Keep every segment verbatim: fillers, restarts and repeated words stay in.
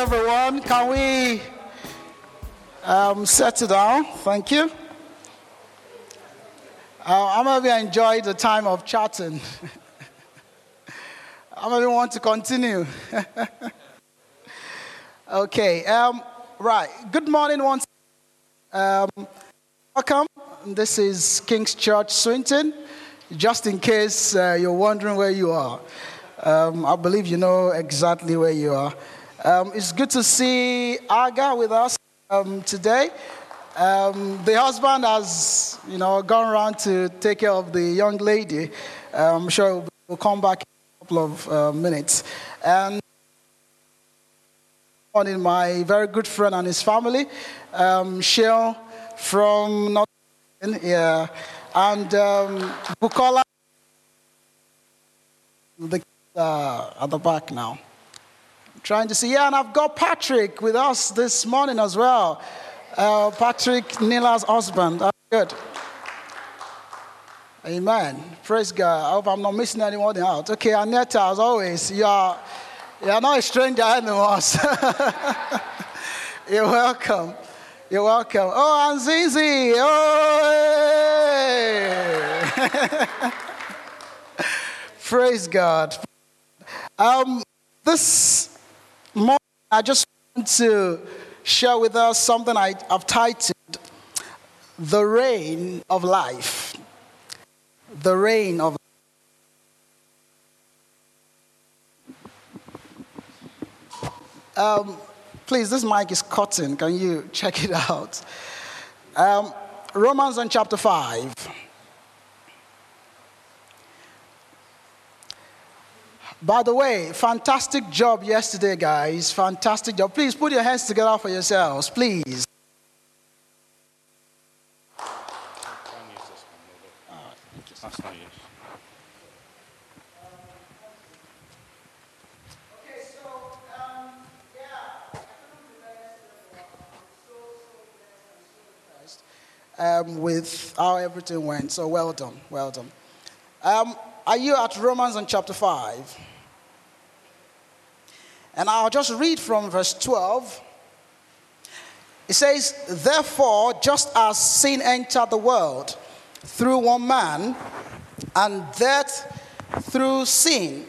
everyone. Can we um, settle down? Thank you. How many of you enjoyed the time of chatting? How many of you want to continue? Okay. Um, right. Good morning, once. Um, welcome. This is King's Church Swinton. Just in case uh, you're wondering where you are. Um, I believe you know exactly where you are. Um, it's good to see Aga with us um, today. Um, the husband has, you know, gone around to take care of the young lady. Um, I'm sure we'll come back in a couple of uh, minutes. And my very good friend and his family, um, Sheon from North yeah, and um, Bukola, the Uh, at the back now. I'm trying to see. Yeah, and I've got Patrick with us this morning as well. Uh, Patrick, Nila's husband. That's good. Amen. Praise God. I hope I'm not missing anyone out. Okay, Aneta, as always, you are, you are not a stranger anymore. You're welcome. You're welcome. Oh, and Zizi. Oh, hey. Praise God. Um, this morning, I just want to share with us something I, I've titled, The Reign of Life. The Reign of Life. Um, please, this mic is cutting. Can you check it out? Um, Romans and chapter five. By the way, fantastic job yesterday, guys. Fantastic job. Please put your hands together for yourselves, please. Um, with how everything went. So well done, well done. Um, are you at Romans and chapter five? And I'll just read from verse twelve. It says, therefore, just as sin entered the world through one man, and death through sin,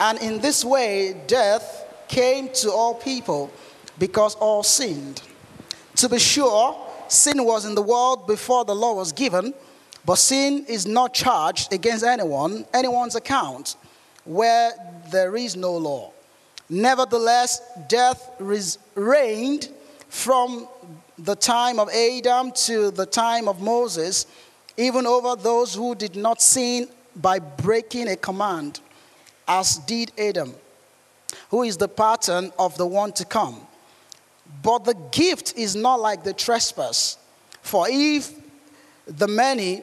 and in this way death came to all people, because all sinned. To be sure, sin was in the world before the law was given, but sin is not charged against anyone, anyone's account, where there is no law. Nevertheless, death reigned from the time of Adam to the time of Moses, even over those who did not sin by breaking a command, as did Adam, who is the pattern of the one to come. But the gift is not like the trespass. For if the many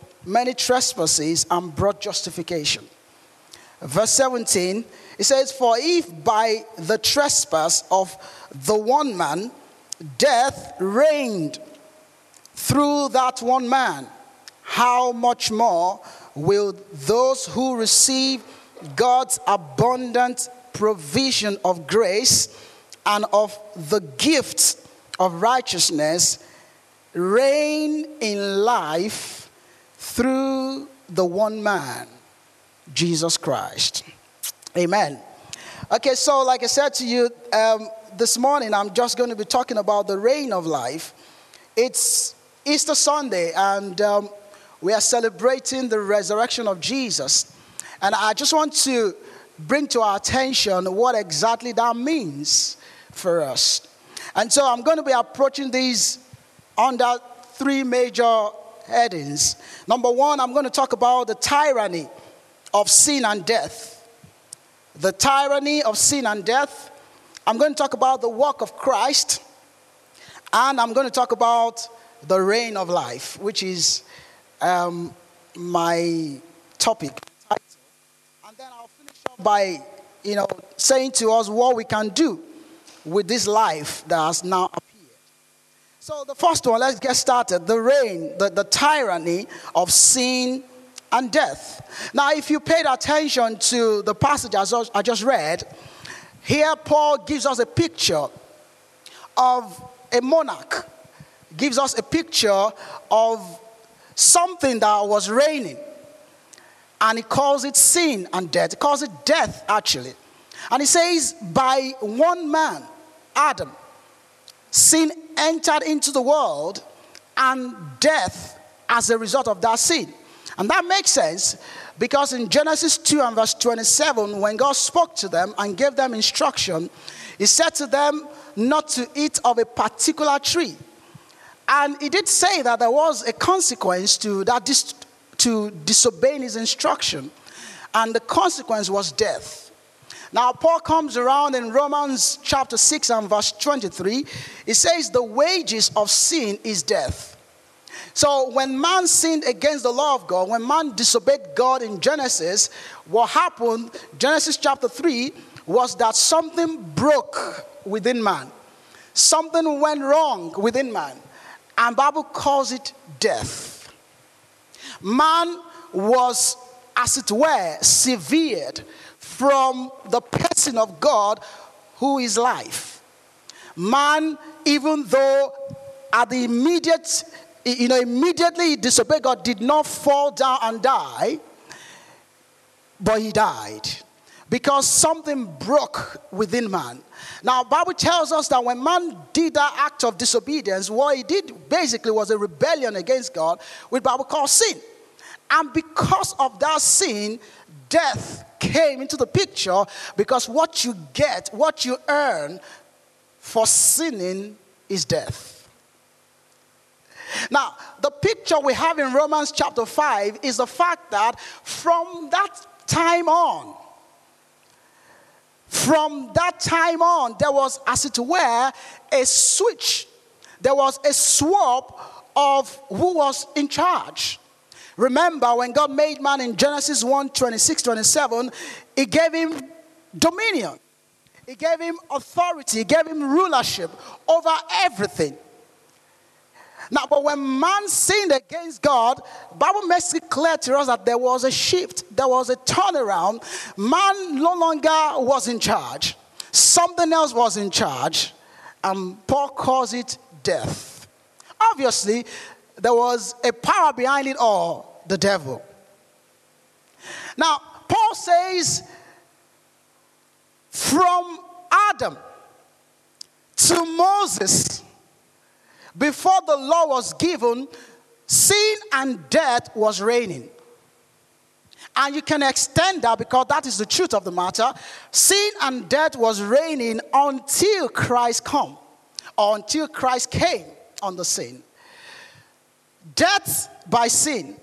many trespasses and brought justification. Verse seventeen, it says, for if by the trespass of the one man, death reigned through that one man, how much more will those who receive God's abundant provision of grace and of the gift of righteousness reign in life through the one man, Jesus Christ. Amen. Okay, so like I said to you, um, this morning I'm just going to be talking about the reign of life. It's Easter Sunday, and um, we are celebrating the resurrection of Jesus. And I just want to bring to our attention what exactly that means for us. And so I'm going to be approaching these under three major headings. Number one, I'm going to talk about the tyranny of sin and death. The tyranny of sin and death. I'm going to talk about the work of Christ And I'm going to talk about the reign of life, which is um, my topic. And then I'll finish up by, you know, saying to us what we can do with this life that has now appeared. So the first one, let's get started. The reign, the, the tyranny of sin and death. Now, if you paid attention to the passage I just read, here Paul gives us a picture of a monarch, gives us a picture of something that was reigning. And he calls it sin and death. He calls it death, actually. And he says, by one man, Adam, sin entered into the world, and death as a result of that sin. And that makes sense, because in Genesis two and verse twenty-seven, when God spoke to them and gave them instruction, he said to them not to eat of a particular tree. And he did say that there was a consequence to that dis- to disobeying his instruction. And the consequence was death. Now, Paul comes around in Romans chapter six and verse twenty-three. It says, the wages of sin is death. So when man sinned against the law of God, when man disobeyed God in Genesis, what happened, Genesis chapter three, was that something broke within man. Something went wrong within man. And the Bible calls it death. Man was, as it were, severed from the person of God, who is life. Man, even though at the immediate, you know, immediately he disobeyed God, did not fall down and die, but he died because something broke within man. Now, the Bible tells us that when man did that act of disobedience, what he did basically was a rebellion against God, which the Bible calls sin. And because of that sin, death came into the picture, because what you get, what you earn for sinning is death. Now, the picture we have in Romans chapter five is the fact that from that time on, from that time on, there was, as it were, a switch. There was a swap of who was in charge. Remember, when God made man in Genesis one, twenty-six, twenty-seven, he gave him dominion. He gave him authority. He gave him rulership over everything. Now, but when man sinned against God, the Bible makes it clear to us that there was a shift. There was a turnaround. Man no longer was in charge. Something else was in charge. And Paul calls it death. Obviously, there was a power behind it all, the devil. Now, Paul says, from Adam to Moses, before the law was given, sin and death was reigning. And you can extend that, because that is the truth of the matter. Sin and death was reigning until Christ come, or until Christ came on the scene. Death by sin,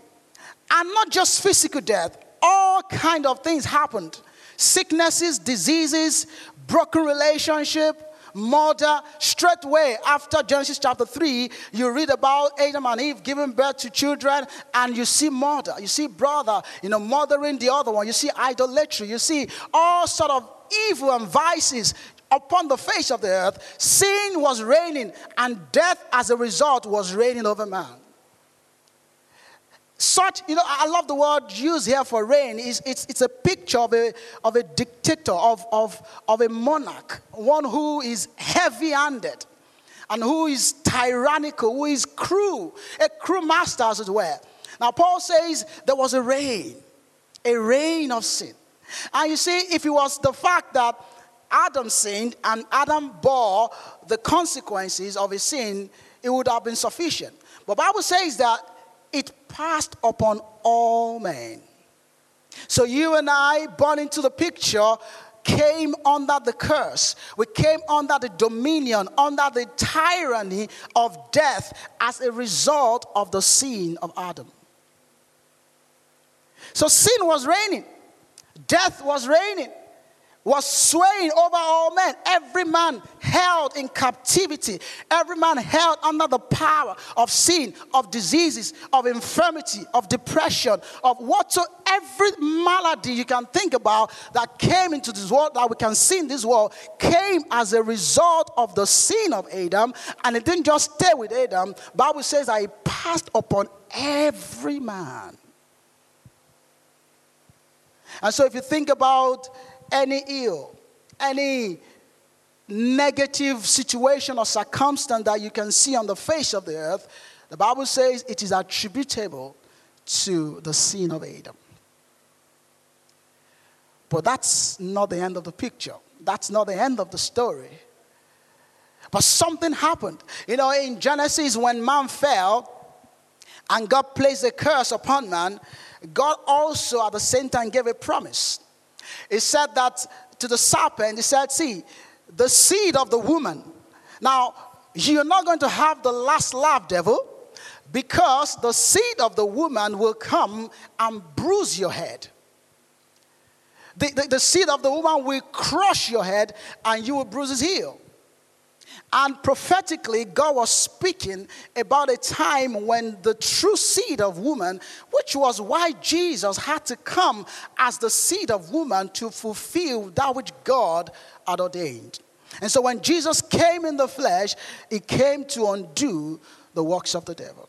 and not just physical death. All kind of things happened. Sicknesses, diseases, broken relationship, murder. Straightway after Genesis chapter three, you read about Adam and Eve giving birth to children, and you see murder. You see brother, you know, murdering the other one. You see idolatry. You see all sort of evil and vices upon the face of the earth. Sin was reigning, and death as a result was reigning over man. Such, you know, I love the word used here for reign. It's, it's, it's a picture of a, of a dictator, of, of, of a monarch, one who is heavy-handed and who is tyrannical, who is cruel, a cruel master, as it were. Now, Paul says there was a reign, a reign of sin. And you see, if it was the fact that Adam sinned and Adam bore the consequences of his sin, it would have been sufficient. But the Bible says that it passed upon all men. So you and I, born into the picture, came under the curse. We came under the dominion, under the tyranny of death as a result of the sin of Adam. So sin was reigning. Death was reigning. was swaying over all men, every man held in captivity, every man held under the power of sin, of diseases, of infirmity, of depression, of whatsoever every malady you can think about that came into this world, that we can see in this world, came as a result of the sin of Adam. And it didn't just stay with Adam. The Bible says that it passed upon every man. And so if you think about any ill, any negative situation or circumstance that you can see on the face of the earth, the Bible says it is attributable to the sin of Adam. But that's not the end of the picture. That's not the end of the story. But something happened. You know, in Genesis, when man fell and God placed a curse upon man, God also at the same time gave a promise. He said that to the serpent, he said, see, the seed of the woman. Now, you're not going to have the last laugh, devil, because the seed of the woman will come and bruise your head. The, the, the seed of the woman will crush your head and you will bruise his heel. And prophetically, God was speaking about a time when the true seed of woman, which was why Jesus had to come as the seed of woman to fulfill that which God had ordained. And so when Jesus came in the flesh, he came to undo the works of the devil.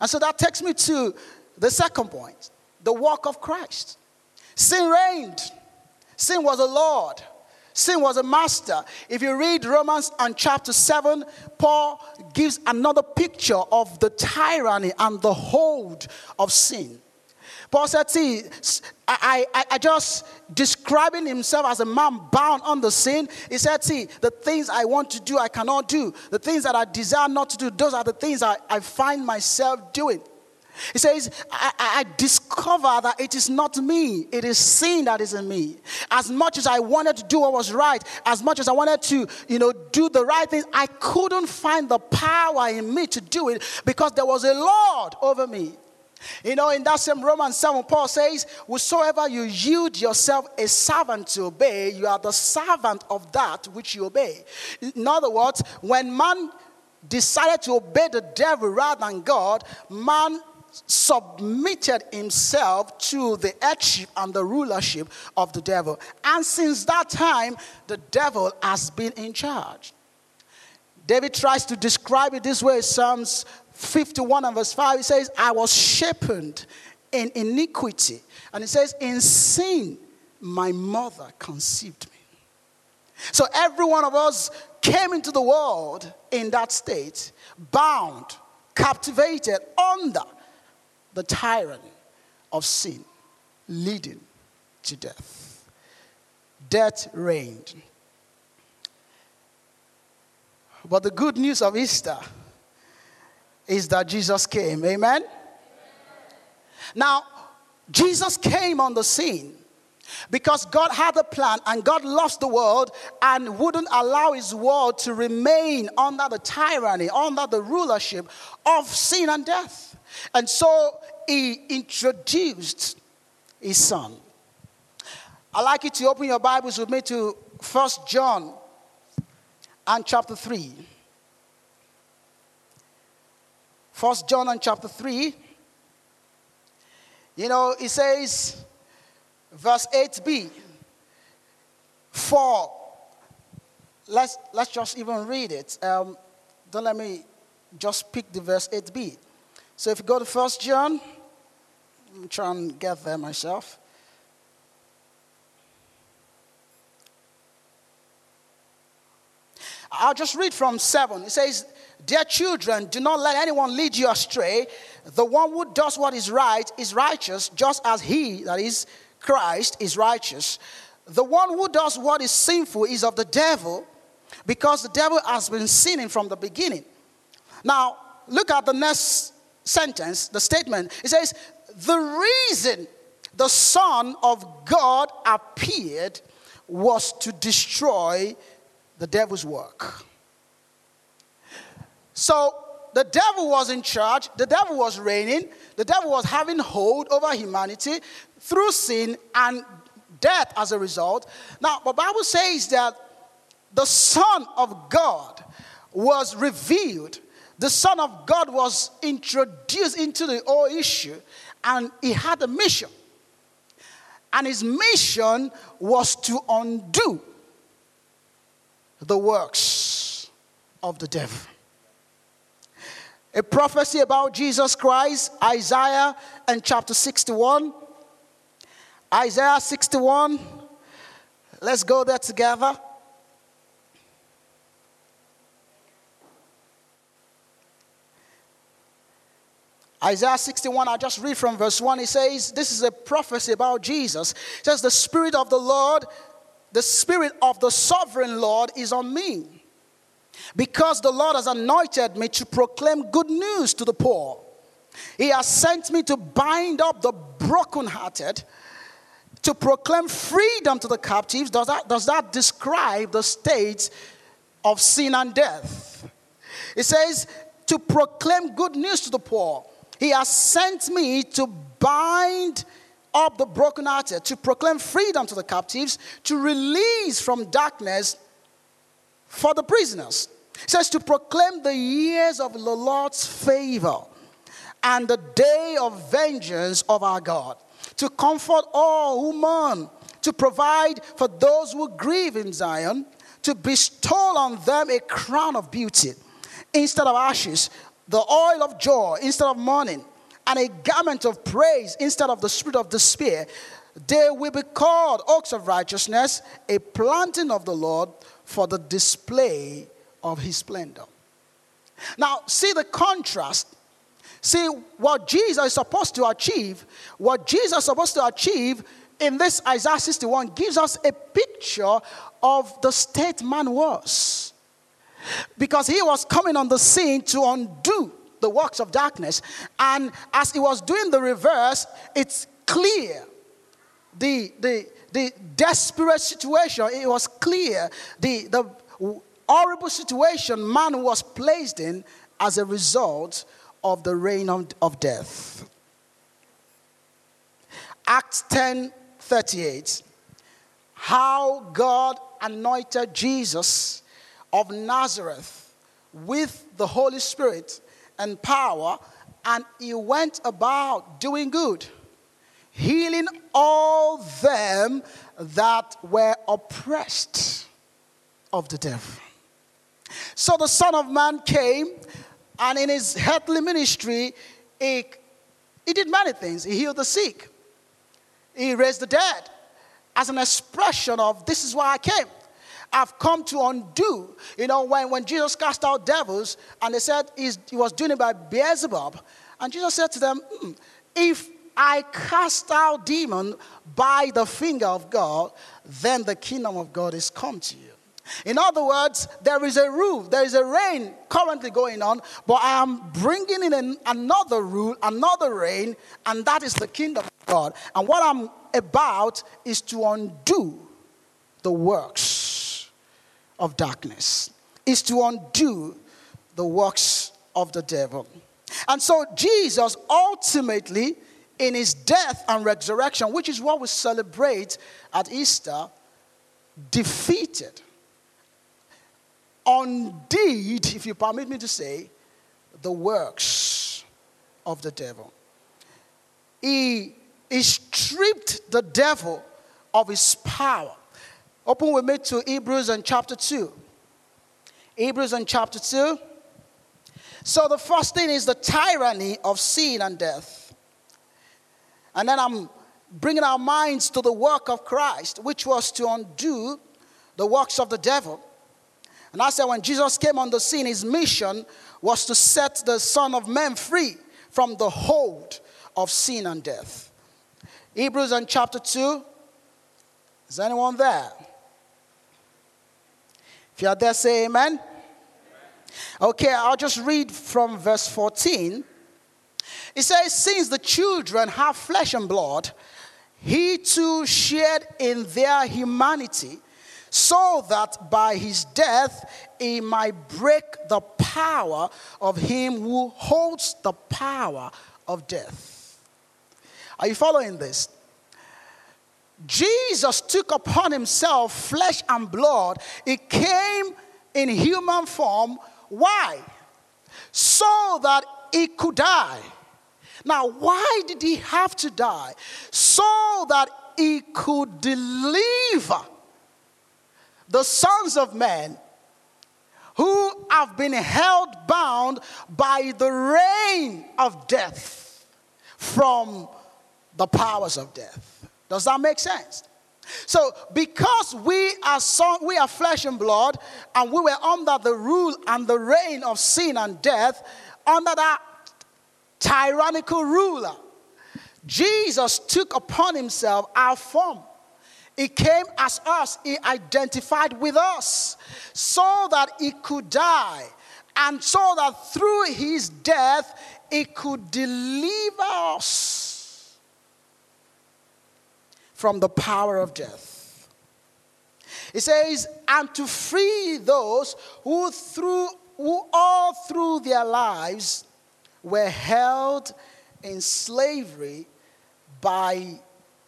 And so that takes me to the second point, the work of Christ. Sin reigned. Sin was a lord. Sin was a master. If you read Romans and chapter seven, Paul gives another picture of the tyranny and the hold of sin. Paul said, see, I, I, I just describing himself as a man bound under sin. He said, see, the things I want to do, I cannot do. The things that I desire not to do, those are the things I, I find myself doing. He says, I, I discover that it is not me, it is sin that is in me. As much as I wanted to do what was right, as much as I wanted to, you know, do the right things, I couldn't find the power in me to do it because there was a lord over me. You know, in that same Romans seven, Paul says, whosoever you yield yourself a servant to obey, you are the servant of that which you obey. In other words, when man decided to obey the devil rather than God, man submitted himself to the headship and the rulership of the devil. And since that time, the devil has been in charge. David tries to describe it this way, Psalms fifty-one and verse five. He says, I was shapened in iniquity. And it says, in sin my mother conceived me. So every one of us came into the world in that state, bound, captivated, under the tyranny of sin, leading to death. Death reigned. But the good news of Easter is that Jesus came. Amen? Amen. Now, Jesus came on the scene because God had a plan, and God loves the world and wouldn't allow his world to remain under the tyranny, under the rulership of sin and death. And so he introduced his son. I'd like you to open your Bibles with me to First John and chapter three. First John and chapter three. You know, it says, verse eight b. For, let's, let's just even read it. Um, don't let me just pick the verse eight b. So if you go to First John, I'm trying to get there myself. I'll just read from seven. It says, dear children, do not let anyone lead you astray. The one who does what is right is righteous, just as he, that is Christ, is righteous. The one who does what is sinful is of the devil, because the devil has been sinning from the beginning. Now, look at the next sentence, the statement. It says, the reason the Son of God appeared was to destroy the devil's work. So the devil was in charge, the devil was reigning, the devil was having hold over humanity through sin, and death as a result. Now, the Bible says that the Son of God was revealed. The Son of God was introduced into the whole issue, and he had a mission. And his mission was to undo the works of the devil. A prophecy about Jesus Christ, Isaiah and chapter sixty-one. Isaiah sixty-one. Let's go there together. Isaiah sixty-one, I'll just read from verse one. It says, this is a prophecy about Jesus. It says, the Spirit of the Lord, the Spirit of the Sovereign Lord is on me, because the Lord has anointed me to proclaim good news to the poor. He has sent me to bind up the brokenhearted, to proclaim freedom to the captives. Does that, does that describe the state of sin and death? It says, to proclaim good news to the poor. He has sent me to bind up the brokenhearted, to proclaim freedom to the captives, to release from darkness for the prisoners. It says to proclaim the years of the Lord's favor and the day of vengeance of our God, to comfort all who mourn, to provide for those who grieve in Zion, to bestow on them a crown of beauty instead of ashes, the oil of joy instead of mourning, and a garment of praise instead of the spirit of despair. They will be called oaks of righteousness, a planting of the Lord for the display of his splendor. Now, see the contrast. See what Jesus is supposed to achieve. What Jesus is supposed to achieve in this Isaiah sixty-one gives us a picture of the state man was. Because he was coming on the scene to undo the works of darkness. And as he was doing the reverse, it's clear the the the desperate situation. It was clear the the horrible situation man was placed in as a result of the reign of, of death. Acts ten thirty-eight. How God anointed Jesus of Nazareth with the Holy Spirit and power, and he went about doing good, healing all them that were oppressed of the devil. So the Son of Man came, and in his earthly ministry, he, he did many things. He healed the sick. He raised the dead as an expression of, this is why I came. I've come to undo. You know, when, when Jesus cast out devils, and they said he's, he was doing it by Beelzebub, and Jesus said to them, mm, if I cast out demons by the finger of God, then the kingdom of God is come to you. In other words, there is a rule, there is a reign currently going on, but I am bringing in an, another rule, another reign, and that is the kingdom of God. And what I'm about is to undo the works of darkness, is to undo the works of the devil. And so Jesus ultimately, in his death and resurrection, which is what we celebrate at Easter, defeated, undid, if you permit me to say, the works of the devil. He, he stripped the devil of his power. Open with me to Hebrews and chapter two. Hebrews and chapter two. So the first thing is the tyranny of sin and death. And then I'm bringing our minds to the work of Christ, which was to undo the works of the devil. And I said when Jesus came on the scene, his mission was to set the Son of Man free from the hold of sin and death. Hebrews and chapter two. Is anyone there? If you are there, say amen. Okay, I'll just read from verse fourteen. It says, since the children have flesh and blood, he too shared in their humanity, so that by his death he might break the power of him who holds the power of death. Are you following this? Jesus took upon himself flesh and blood. It came in human form. Why? So that he could die. Now, why did he have to die? So that he could deliver the sons of men who have been held bound by the reign of death from the powers of death. Does that make sense? So, because we are son, we are flesh and blood, and we were under the rule and the reign of sin and death, under that tyrannical ruler, Jesus took upon himself our form. He came as us. He identified with us so that he could die, and so that through his death, he could deliver us from the power of death. It says, and to free those who, through, who all through their lives were held in slavery by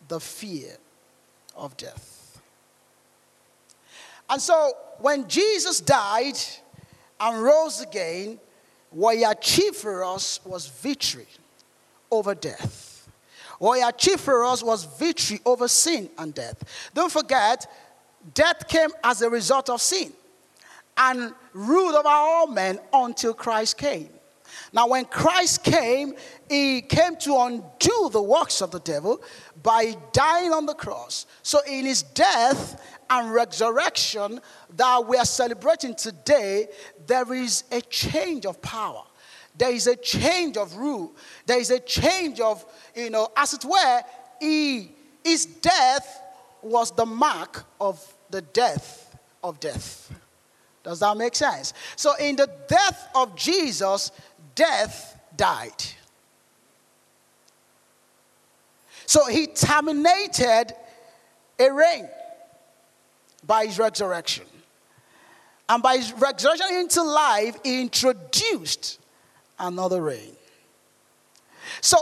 the fear of death. And so when Jesus died and rose again, what he achieved for us was victory over death. What he achieved for us was victory over sin and death. Don't forget, death came as a result of sin and ruled over all men until Christ came. Now, when Christ came, he came to undo the works of the devil by dying on the cross. So in his death and resurrection that we are celebrating today, there is a change of power. There is a change of rule. There is a change of, you know, as it were, he, his death was the mark of the death of death. Does that make sense? So in the death of Jesus, death died. So he terminated a reign by his resurrection. And by his resurrection into life, he introduced another reign. So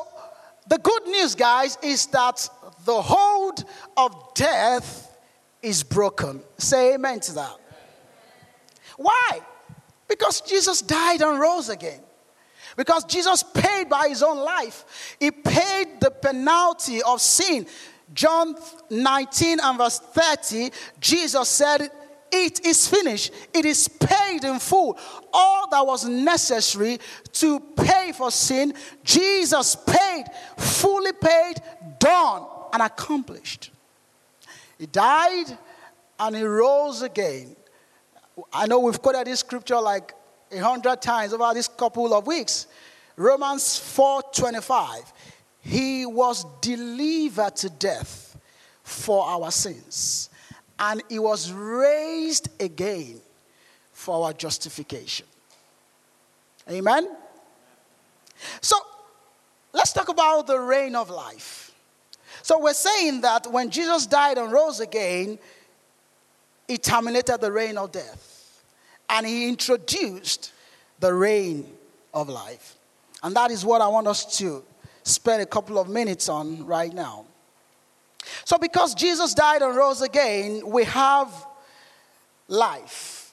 the good news, guys, is that the hold of death is broken. Say amen to that. Why? Because Jesus died and rose again. Because Jesus paid by his own life. He paid the penalty of sin. John nineteen and verse thirty, Jesus said, it is finished. It is paid in full. All that was necessary to pay for sin, Jesus paid, fully paid, done, and accomplished. He died and he rose again. I know we've quoted this scripture like a hundred times over this couple of weeks. Romans four twenty-five. He was delivered to death for our sins, and he was raised again for our justification. Amen? So, let's talk about the reign of life. So, we're saying that when Jesus died and rose again, he terminated the reign of death. And he introduced the reign of life. And that is what I want us to spend a couple of minutes on right now. So because Jesus died and rose again, we have life.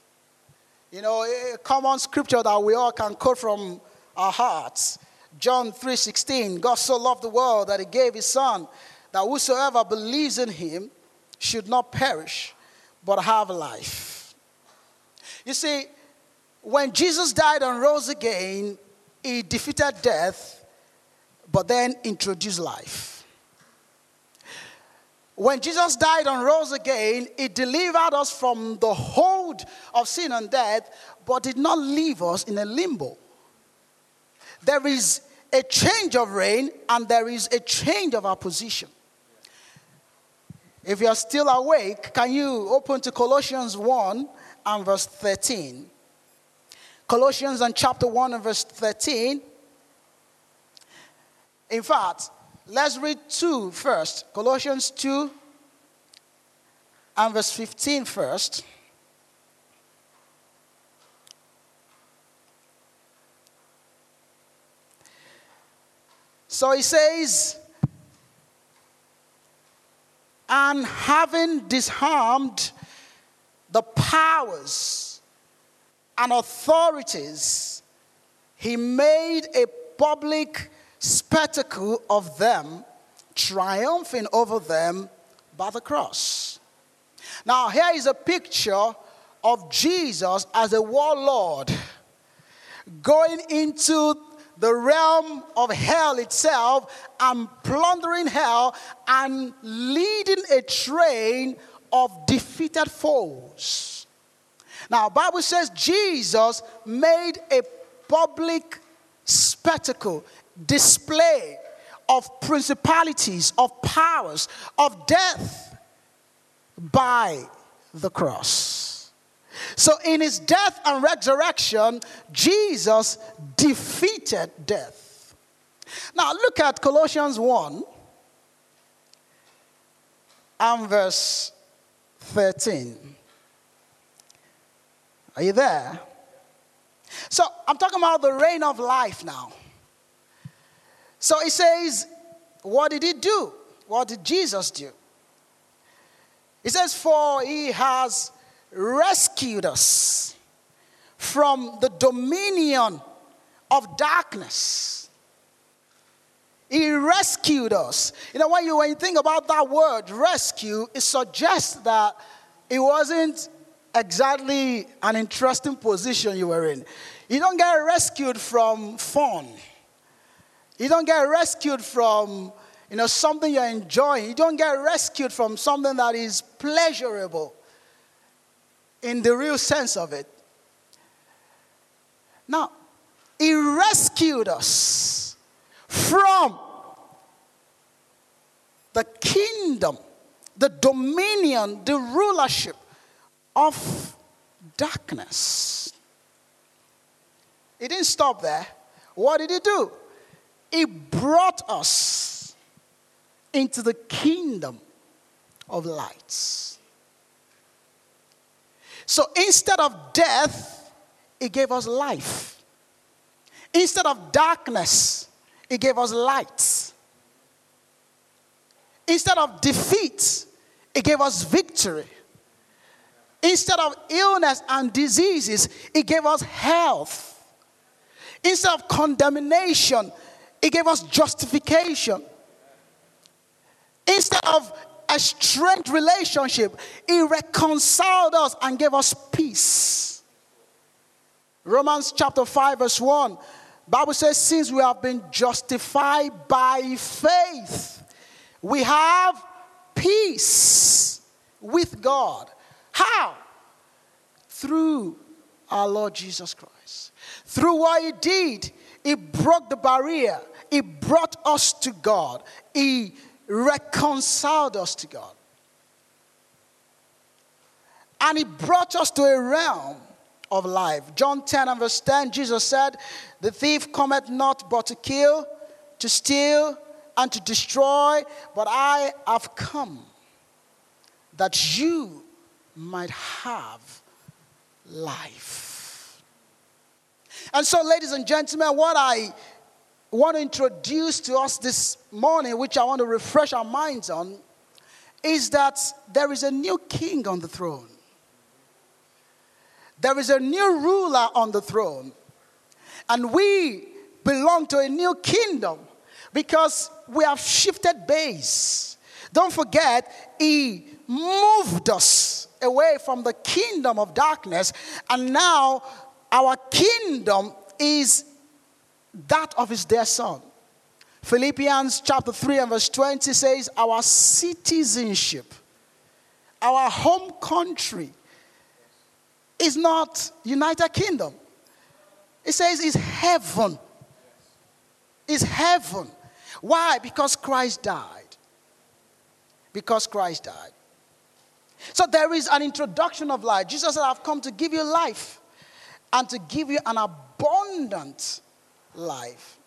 You know, a common scripture that we all can quote from our hearts. John three sixteen, God so loved the world that he gave his son, that whosoever believes in him should not perish, but have life. You see, when Jesus died and rose again, he defeated death, but then introduced life. When Jesus died and rose again, he delivered us from the hold of sin and death, but did not leave us in a limbo. There is a change of reign, and there is a change of our position. If you are still awake, can you open to Colossians one? And verse thirteen. Colossians and chapter one and verse thirteen. In fact, let's read two first. Colossians two and verse fifteen first. So he says, and having disarmed the powers and authorities, he made a public spectacle of them, triumphing over them by the cross. Now, here is a picture of Jesus as a warlord going into the realm of hell itself and plundering hell and leading a train of defeated foes. Now, the Bible says Jesus made a public spectacle, display of principalities, of powers, of death by the cross. So in his death and resurrection, Jesus defeated death. Now look at Colossians one and verse thirteen. Are you there? So I'm talking about the reign of life now. So it says, what did he do? What did Jesus do? It says, for he has rescued us from the dominion of darkness. He rescued us. You know, when you, when you think about that word, rescue, it suggests that it wasn't exactly an interesting position you were in. You don't get rescued from fun. You don't get rescued from, you know, something you're enjoying. You don't get rescued from something that is pleasurable in the real sense of it. Now, he rescued us from the kingdom, the dominion, the rulership of darkness. He didn't stop there. What did he do? He brought us into the kingdom of lights. So instead of death, he gave us life. Instead of darkness, he gave us light. Instead of defeat, he gave us victory. Instead of illness and diseases, he gave us health. Instead of condemnation, he gave us justification. Instead of a strained relationship, he reconciled us and gave us peace. Romans chapter five verse one. Bible says, since we have been justified by faith, we have peace with God. How? Through our Lord Jesus Christ. Through what he did, he broke the barrier. He brought us to God. He reconciled us to God. And he brought us to a realm of life. John ten and verse ten, Jesus said, the thief cometh not but to kill, to steal, and to destroy. But I have come that you might have life. And so, ladies and gentlemen, what I want to introduce to us this morning, which I want to refresh our minds on, is that there is a new king on the throne. There is a new ruler on the throne. And we belong to a new kingdom because we have shifted base. Don't forget, he moved us away from the kingdom of darkness, and now our kingdom is that of his dear son. Philippians chapter three and verse twenty says, our citizenship, our home country, is not United Kingdom. It says it's heaven. It's heaven. Why? Because Christ died. Because Christ died. So there is an introduction of life. Jesus said, I've come to give you life, and to give you an abundant life.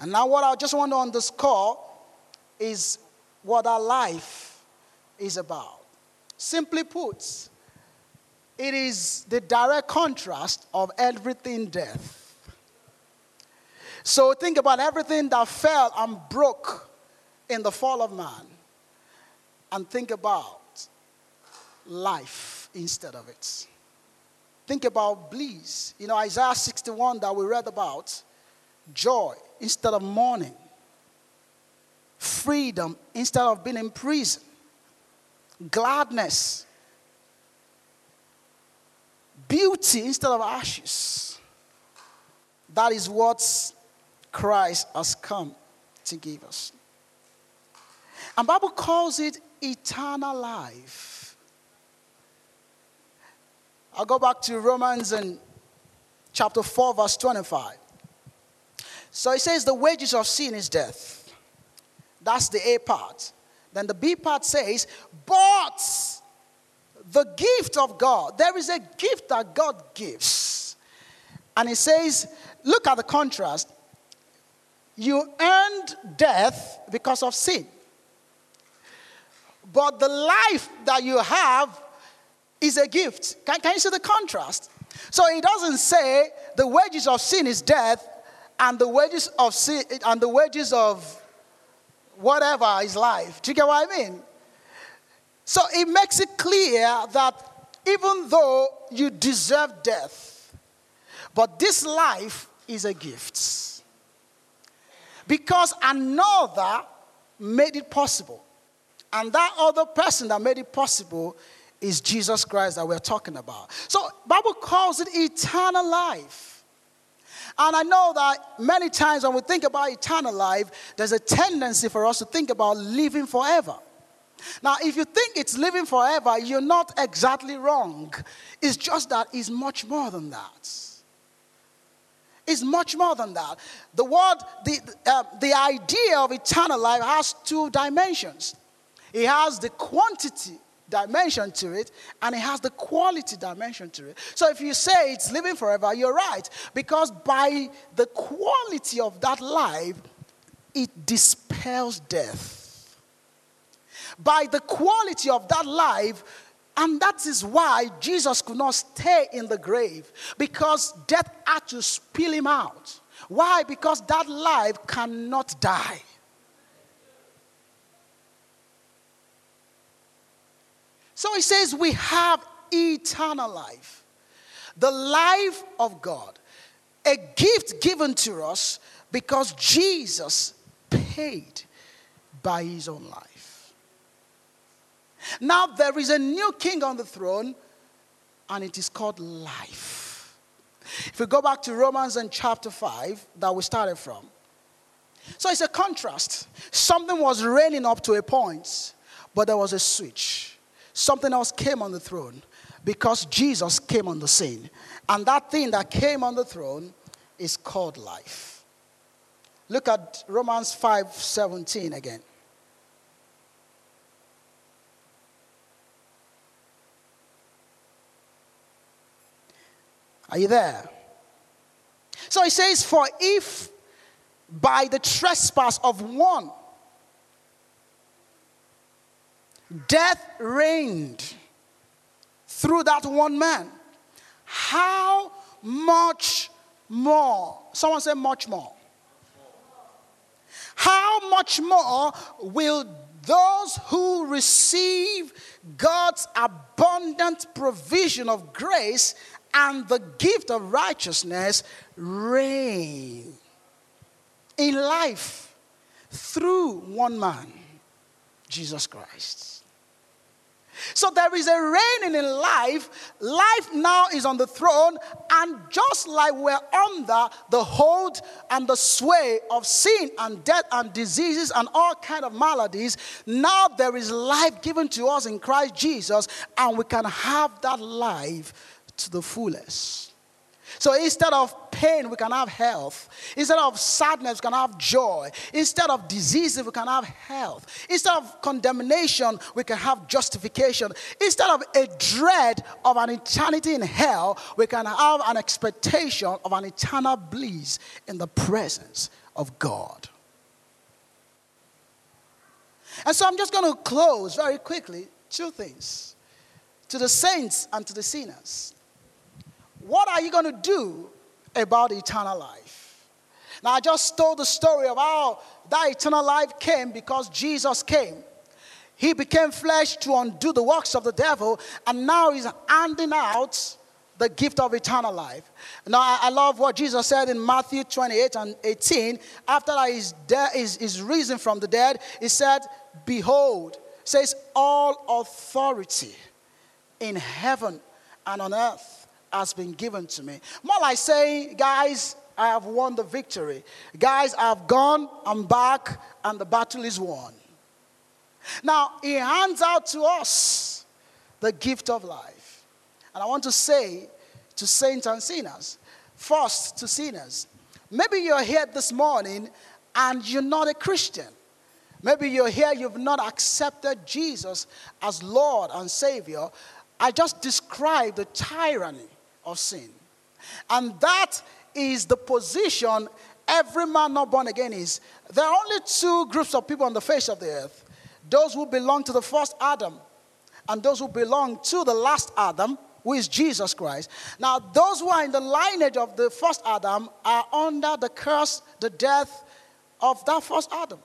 And now what I just want to underscore is what our life is about. Simply put, it is the direct contrast of everything death. So think about everything that fell and broke in the fall of man. and think about life instead of it. Think about bliss. You know, Isaiah sixty-one that we read about, joy instead of mourning, freedom instead of being in prison, gladness, beauty instead of ashes. That is what Christ has come to give us. And the Bible calls it eternal life. I'll go back to Romans and chapter four, verse twenty-five. So it says the wages of sin is death. That's the A part. Then the B part says, but the gift of God. There is a gift that God gives. And it says, look at the contrast. You earned death because of sin. But the life that you have is a gift. Can, can you see the contrast? So it doesn't say the wages of sin is death and the wages of sin and the wages of whatever is life. Do you get what I mean? So it makes it clear that even though you deserve death, but this life is a gift. Because another made it possible. And that other person that made it possible is Jesus Christ that we're talking about. So the Bible calls it eternal life. And I know that many times when we think about eternal life, there's a tendency for us to think about living forever. Now, if you think it's living forever, you're not exactly wrong. It's just that it's much more than that. It's much more than that. The word, the, uh, the idea of eternal life has two dimensions. It has the quantity dimension to it, and it has the quality dimension to it. So if you say it's living forever, you're right. Because by the quality of that life, it dispels death. By the quality of that life, and that is why Jesus could not stay in the grave, because death had to spill him out. Why? Because that life cannot die. So he says we have eternal life, the life of God, a gift given to us because Jesus paid by his own life. Now there is a new king on the throne, and it is called life. If we go back to Romans and chapter five that we started from. So it's a contrast. Something was reigning up to a point, but there was a switch. Something else came on the throne because Jesus came on the scene. And that thing that came on the throne is called life. Look at Romans five seventeen again. Are you there? So it says, for if by the trespass of one, death reigned through that one man, how much more? Someone say much more. How much more will those who receive God's abundant provision of grace and the gift of righteousness reign in life through one man, Jesus Christ? So there is a reigning in life. Life now is on the throne. And just like we're under the hold and the sway of sin and death and diseases and all kinds of maladies, now there is life given to us in Christ Jesus. And we can have that life to the fullest. So instead of pain, we can have health. Instead of sadness, we can have joy. Instead of diseases, we can have health. Instead of condemnation, we can have justification. Instead of a dread of an eternity in hell, we can have an expectation of an eternal bliss in the presence of God. And so I'm just going to close very quickly two things. To the saints and to the sinners. What are you going to do about eternal life? Now, I just told the story of how that eternal life came because Jesus came. He became flesh to undo the works of the devil, and now he's handing out the gift of eternal life. Now, I love what Jesus said in Matthew twenty-eight and eighteen. After his, his, his risen from the dead, he said, behold, says, all authority in heaven and on earth has been given to me. More like saying, guys, I have won the victory. Guys, I have gone, I'm back, and the battle is won. Now, he hands out to us the gift of life. And I want to say to saints and sinners, first to sinners, maybe you're here this morning and you're not a Christian. Maybe you're here, you've not accepted Jesus as Lord and Savior. I just described the tyranny of sin. And that is the position every man not born again is. There are only two groups of people on the face of the earth. Those who belong to the first Adam and those who belong to the last Adam, who is Jesus Christ. Now, those who are in the lineage of the first Adam are under the curse, the death of that first Adam.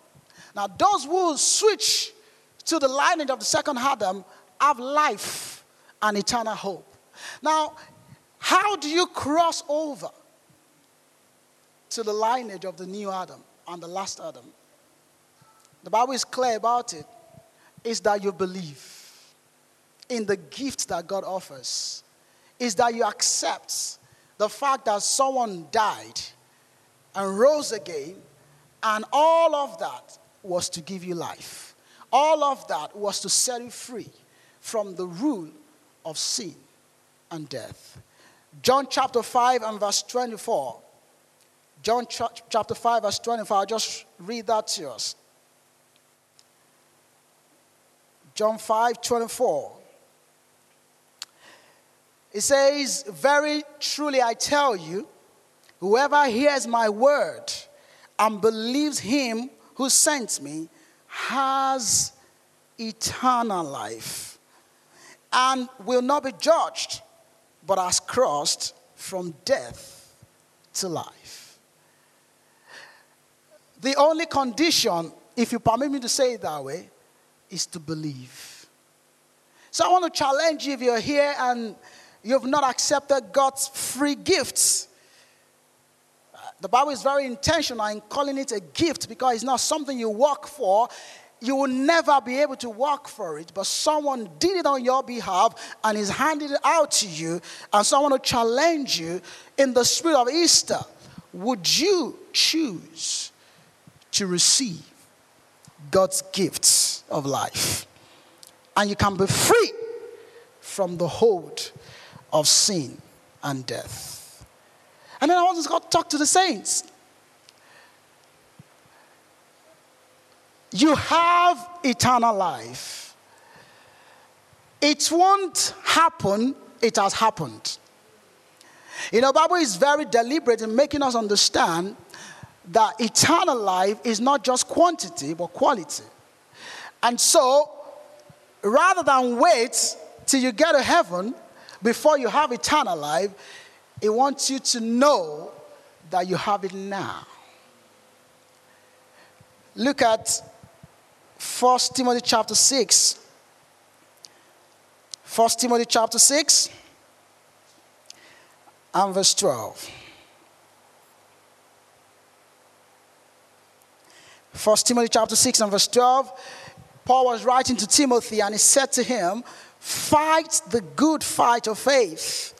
Now, those who switch to the lineage of the second Adam have life and eternal hope. Now, how do you cross over to the lineage of the new Adam and the last Adam? The Bible is clear about it, is that you believe in the gift that God offers, is that you accept the fact that someone died and rose again, and all of that was to give you life. All of that was to set you free from the rule of sin and death. John chapter five and verse twenty-four. John chapter five verse twenty-four, I'll just read that to us. John five twenty-four. It says, very truly I tell you, whoever hears my word and believes him who sent me has eternal life and will not be judged, but has crossed from death to life. The only condition, if you permit me to say it that way, is to believe. So I want to challenge you, if you're here and you've not accepted God's free gifts. The Bible is very intentional in calling it a gift because it's not something you work for. You will never be able to work for it, but someone did it on your behalf and is handing it out to you. And so I want to challenge you in the spirit of Easter. Would you choose to receive God's gifts of life? And you can be free from the hold of sin and death. And then I want to talk to the saints. You have eternal life. It won't happen, it has happened. You know, the Bible is very deliberate in making us understand that eternal life is not just quantity, but quality. And so, rather than wait till you get to heaven before you have eternal life, it wants you to know that you have it now. Look at First Timothy chapter six. First Timothy chapter six and verse twelve. First Timothy chapter six and verse twelve, Paul was writing to Timothy and he said to him, fight the good fight of faith.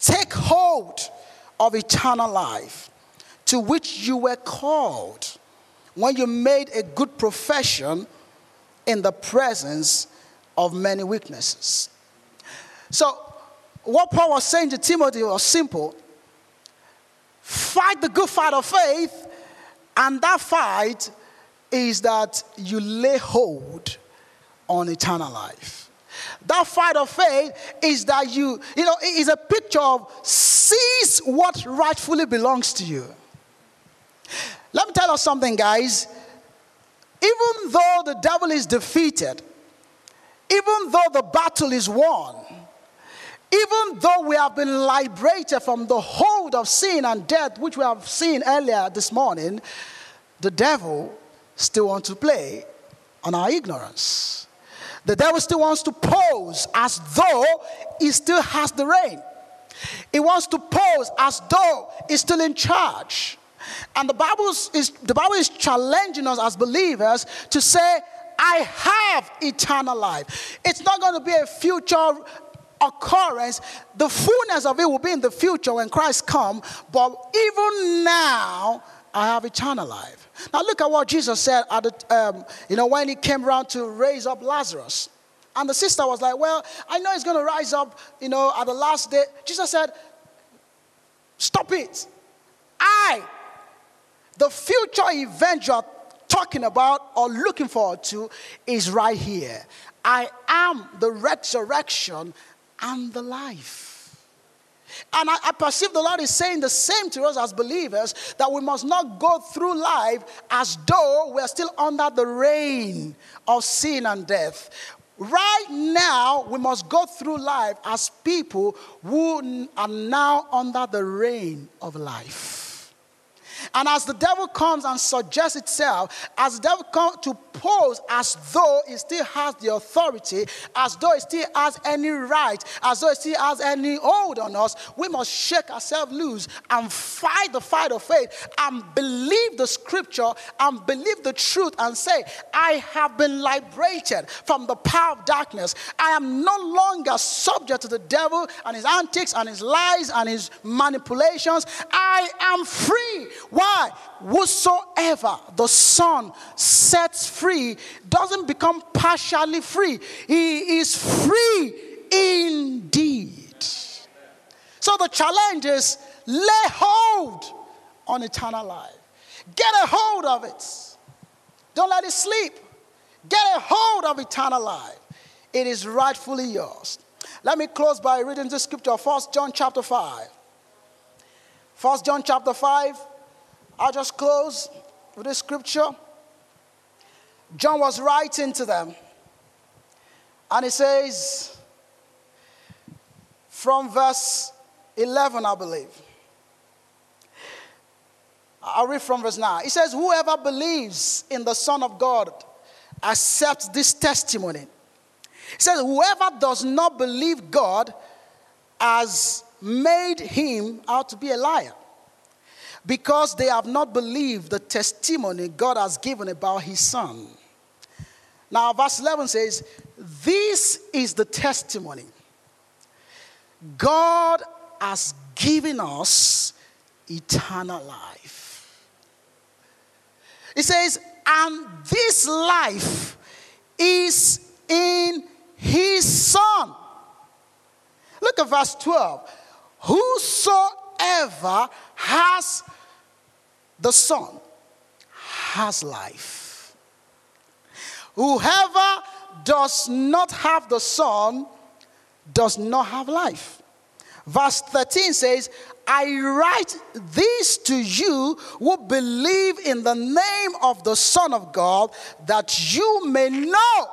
Take hold of eternal life, to which you were called when you made a good profession in the presence of many witnesses. So what Paul was saying to Timothy was simple. Fight the good fight of faith. And that fight is that you lay hold on eternal life. That fight of faith is that you, you know, it is a picture of seize what rightfully belongs to you. Let me tell you something, guys. Even though the devil is defeated, even though the battle is won, even though we have been liberated from the hold of sin and death, which we have seen earlier this morning, the devil still wants to play on our ignorance. The devil still wants to pose as though he still has the reign. He wants to pose as though he's still in charge. And the Bible is, the Bible is challenging us as believers to say, I have eternal life. It's not going to be a future occurrence. The fullness of it will be in the future when Christ comes. But even now, I have eternal life. Now look at what Jesus said at the, um, you know, when he came around to raise up Lazarus. And the sister was like, well, I know he's going to rise up, you know, at the last day. Jesus said, stop it. I, the future event you're talking about or looking forward to is right here. I am the resurrection and the life. And I, I perceive the Lord is saying the same to us as believers, that we must not go through life as though we're still under the reign of sin and death. Right now, we must go through life as people who are now under the reign of life. And as the devil comes and suggests itself, as the devil comes to pose as though it still has the authority, as though it still has any right, as though it still has any hold on us, we must shake ourselves loose and fight the fight of faith and believe the scripture and believe the truth and say, I have been liberated from the power of darkness. I am no longer subject to the devil and his antics and his lies and his manipulations. I am free. Why? Whosoever the Son sets free Free, doesn't become partially free. He is free indeed. So the challenge is, lay hold on eternal life. Get a hold of it. Don't let it sleep. Get a hold of eternal life. It is rightfully yours. Let me close by reading the scripture, First John chapter five. First John chapter five. I'll just close with this scripture. John was writing to them, and he says, from verse eleven, I believe. I'll read from verse nine. He says, whoever believes in the Son of God accepts this testimony. He says, whoever does not believe God has made him out to be a liar, because they have not believed the testimony God has given about his Son. Now, verse eleven says, this is the testimony God has given us eternal life. It says, and this life is in his Son. Look at verse twelve. Whosoever has the Son has life. Whoever does not have the Son does not have life. Verse thirteen says, I write this to you who believe in the name of the Son of God, that you may know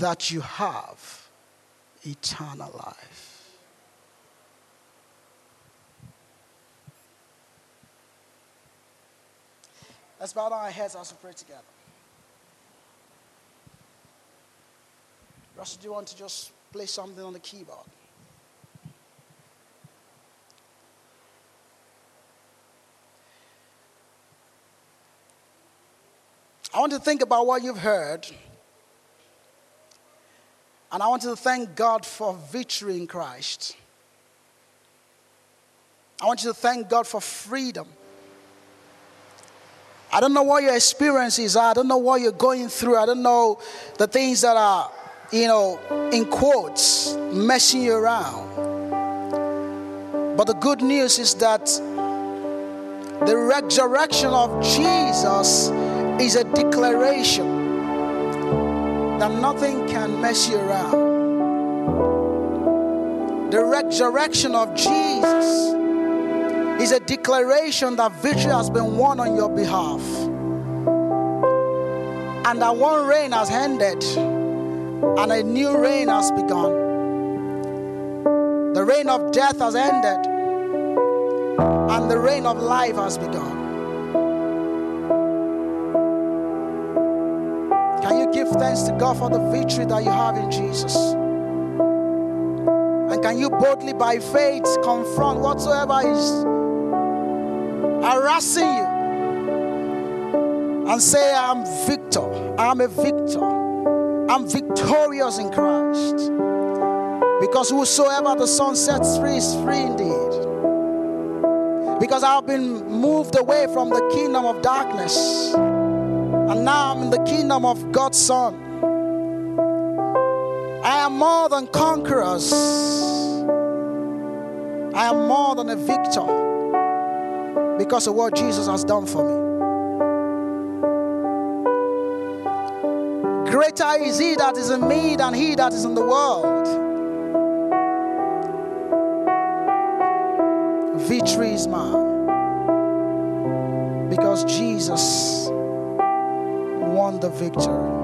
that you have eternal life. Let's bow down our heads as we pray together. Russell, do you want to just play something on the keyboard? I want to think about what you've heard. And I want to thank God for victory in Christ. I want you to thank God for freedom. I don't know what your experiences are. I don't know what you're going through. I don't know the things that are, you know, in quotes, messing you around. But the good news is that the resurrection of Jesus is a declaration that nothing can mess you around. The resurrection of Jesus is a declaration that victory has been won on your behalf, and that one reign has ended and a new reign has begun. The reign of death has ended and the reign of life has begun. to give thanks to God for the victory that you have in Jesus? And can you boldly by faith confront whatsoever is harassing you and say, I'm victor, I'm a victor, I'm victorious in Christ. Because whosoever the Son sets free is free indeed. Because I've been moved away from the kingdom of darkness, and now I'm in the kingdom of God's Son. I am more than conquerors. I am more than a victor because of what Jesus has done for me. Greater is He that is in me than he that is in the world. Victory is mine because Jesus won the victory.